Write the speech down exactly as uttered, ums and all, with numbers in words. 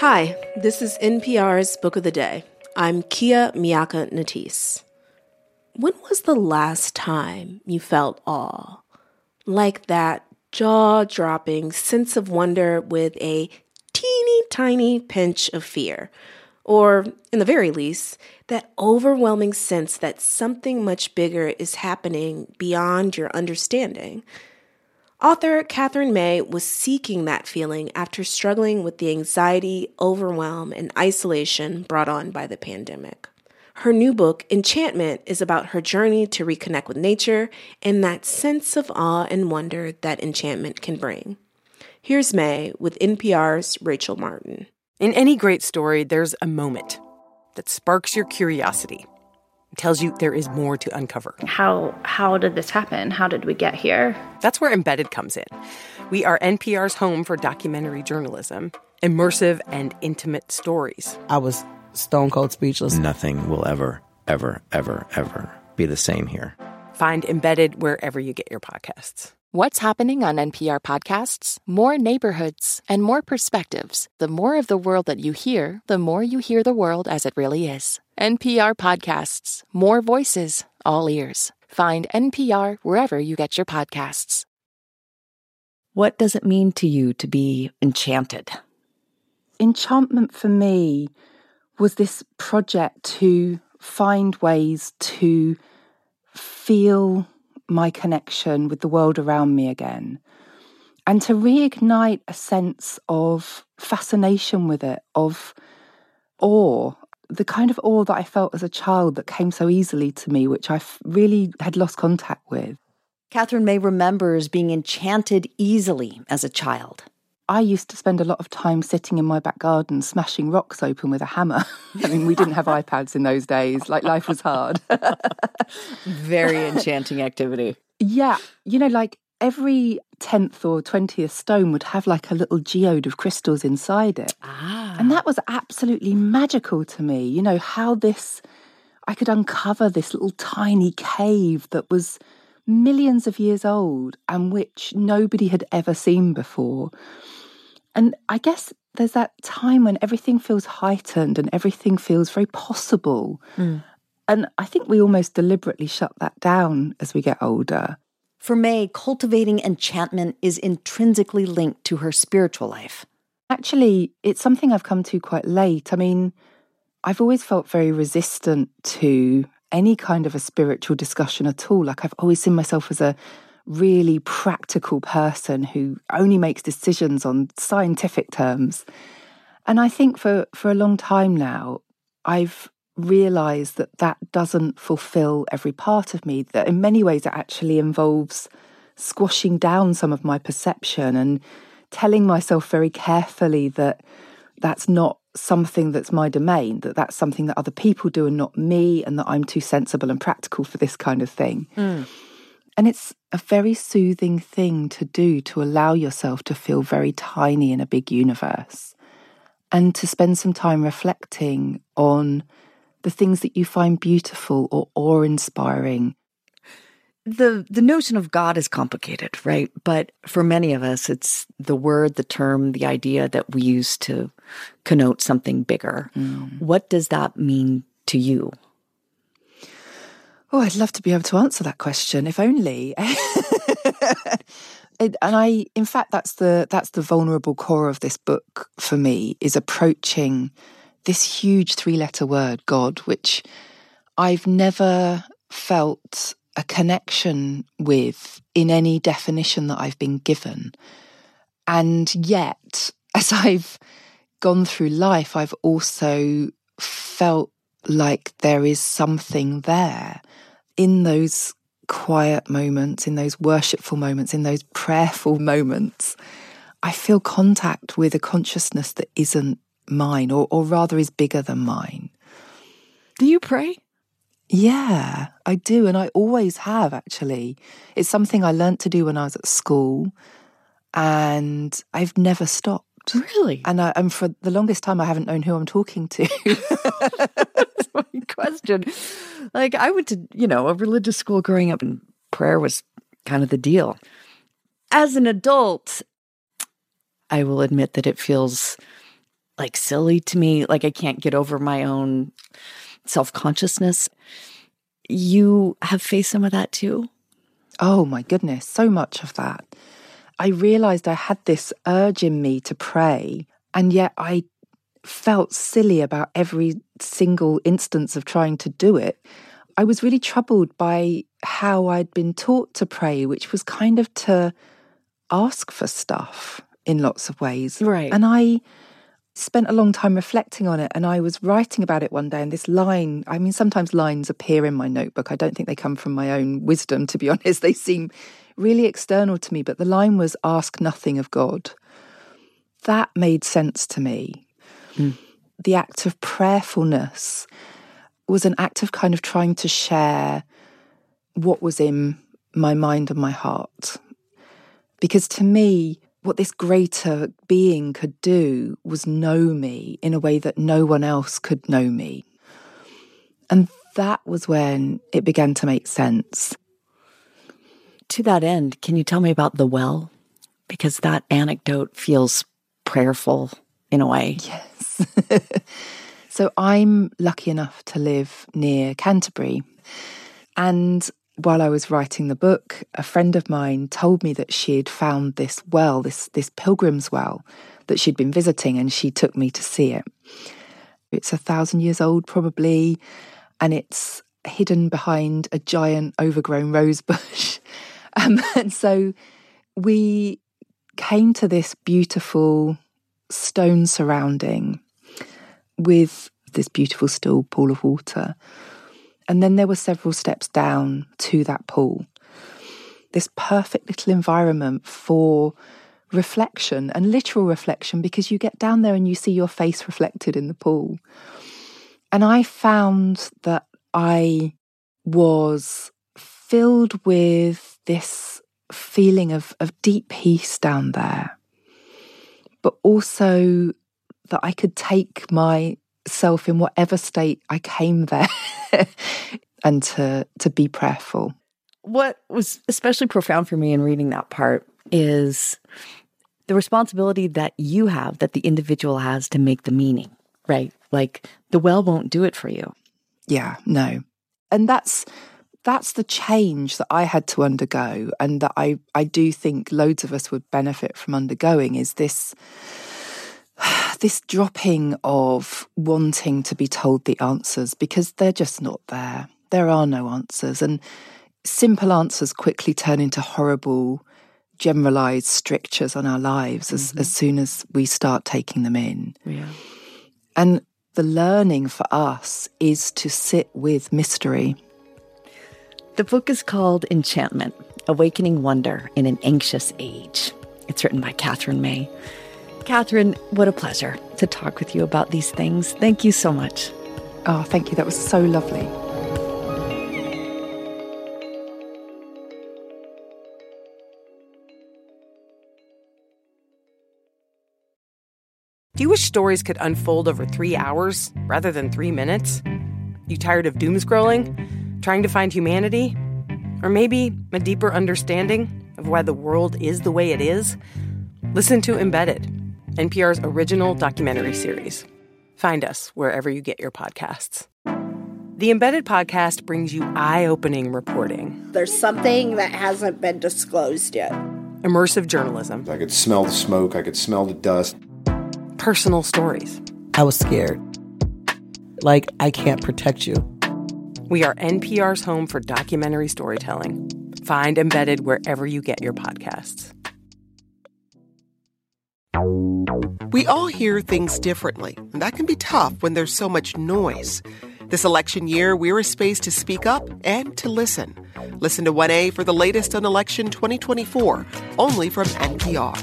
Hi, this is N P R's Book of the Day. I'm Kia Miyaka Natis. When was the last time you felt awe? Like that jaw-dropping sense of wonder with a teeny tiny pinch of fear. Or, in the very least, that overwhelming sense that something much bigger is happening beyond your understanding. Author Katherine May was seeking that feeling after struggling with the anxiety, overwhelm, and isolation brought on by the pandemic. Her new book, Enchantment, is about her journey to reconnect with nature and that sense of awe and wonder that enchantment can bring. Here's May with N P R's Rachel Martin. In any great story, there's a moment that sparks your curiosity. Tells you there is more to uncover. How how did this happen? How did we get here? That's where Embedded comes in. We are N P R's home for documentary journalism, immersive and intimate stories. I was stone cold speechless. Nothing will ever, ever, ever, ever be the same here. Find Embedded wherever you get your podcasts. What's happening on N P R podcasts? More neighborhoods and more perspectives. The more of the world that you hear, the more you hear the world as it really is. N P R podcasts. More voices, all ears. Find N P R wherever you get your podcasts. What does it mean to you to be enchanted? Enchantment for me was this project to find ways to feel my connection with the world around me again, and to reignite a sense of fascination with it, of awe, the kind of awe that I felt as a child that came so easily to me, which I really had lost contact with. Katherine May remembers being enchanted easily as a child. I used to spend a lot of time sitting in my back garden smashing rocks open with a hammer. I mean, we didn't have iPads in those days. Like, life was hard. Very enchanting activity. Yeah. You know, like every tenth or twentieth stone would have like a little geode of crystals inside it. Ah. And that was absolutely magical to me. You know, how this, I could uncover this little tiny cave that was millions of years old and which nobody had ever seen before. And I guess there's that time when everything feels heightened and everything feels very possible. Mm. And I think we almost deliberately shut that down as we get older. For May, cultivating enchantment is intrinsically linked to her spiritual life. Actually, it's something I've come to quite late. I mean, I've always felt very resistant to any kind of a spiritual discussion at all. Like, I've always seen myself as a really practical person who only makes decisions on scientific terms. And I think for, for a long time now, I've realised that that doesn't fulfil every part of me, that in many ways it actually involves squashing down some of my perception and telling myself very carefully that that's not something that's my domain, that that's something that other people do and not me, and that I'm too sensible and practical for this kind of thing. Mm. And it's a very soothing thing to do, to allow yourself to feel very tiny in a big universe and to spend some time reflecting on the things that you find beautiful or awe-inspiring. The the notion of God is complicated, right? But for many of us, it's the word, the term, the idea that we use to connote something bigger. Mm. What does that mean to you? Oh, I'd love to be able to answer that question, if only. And I, in fact, that's the that's the vulnerable core of this book for me, is approaching this huge three-letter word, God, which I've never felt a connection with in any definition that I've been given. And yet, as I've gone through life, I've also felt like there is something there in those quiet moments, in those worshipful moments, in those prayerful moments. I feel contact with a consciousness that isn't mine, or, or rather is bigger than mine. Do you pray? Yeah, I do. And I always have, actually. It's something I learned to do when I was at school, and I've never stopped. Really? And, I, and for the longest time, I haven't known who I'm talking to. That's my question. Like, I went to, you know, a religious school growing up, and prayer was kind of the deal. As an adult, I will admit that it feels like silly to me. Like I can't get over my own self-consciousness. You have faced some of that too? Oh my goodness, so much of that. I realized I had this urge in me to pray, and yet I felt silly about every single instance of trying to do it. I was really troubled by how I'd been taught to pray, which was kind of to ask for stuff in lots of ways. Right. And I spent a long time reflecting on it, and I was writing about it one day, and this line, I mean, sometimes lines appear in my notebook. I don't think they come from my own wisdom, to be honest. They seem really external to me, but the line was, "Ask nothing of God." That made sense to me. Mm. The act of prayerfulness was an act of kind of trying to share what was in my mind and my heart. Because to me, what this greater being could do was know me in a way that no one else could know me. And that was when it began to make sense. To that end, can you tell me about the well? Because that anecdote feels prayerful in a way. Yes. So I'm lucky enough to live near Canterbury. And while I was writing the book, a friend of mine told me that she had found this well, this, this pilgrim's well that she'd been visiting, and she took me to see it. It's a thousand years old probably, and it's hidden behind a giant overgrown rose bush. Um, and so we came to this beautiful stone surrounding with this beautiful still pool of water. And then there were several steps down to that pool. This perfect little environment for reflection and literal reflection, because you get down there and you see your face reflected in the pool. And I found that I was filled with this feeling of, of deep peace down there, but also that I could take myself in whatever state I came there and to, to be prayerful. What was especially profound for me in reading that part is the responsibility that you have, that the individual has to make the meaning, right? Like the well won't do it for you. Yeah, no. And that's that's the change that I had to undergo, and that I, I do think loads of us would benefit from undergoing, is this this dropping of wanting to be told the answers, because they're just not there. There are no answers, and simple answers quickly turn into horrible, generalized strictures on our lives mm-hmm. as, as soon as we start taking them in. Yeah. And the learning for us is to sit with mystery. The book is called Enchantment, Awakening Wonder in an Anxious Age. It's written by Katherine May. Katherine, what a pleasure to talk with you about these things. Thank you so much. Oh, thank you. That was so lovely. Do you wish stories could unfold over three hours rather than three minutes? You tired of doom scrolling? Trying to find humanity? Or maybe a deeper understanding of why the world is the way it is? Listen to Embedded, N P R's original documentary series. Find us wherever you get your podcasts. The Embedded podcast brings you eye-opening reporting. There's something that hasn't been disclosed yet. Immersive journalism. I could smell the smoke. I could smell the dust. Personal stories. I was scared. Like, I can't protect you. We are N P R's home for documentary storytelling. Find Embedded wherever you get your podcasts. We all hear things differently, and that can be tough when there's so much noise. This election year, we're a space to speak up and to listen. Listen to one A for the latest on Election twenty twenty-four, only from N P R.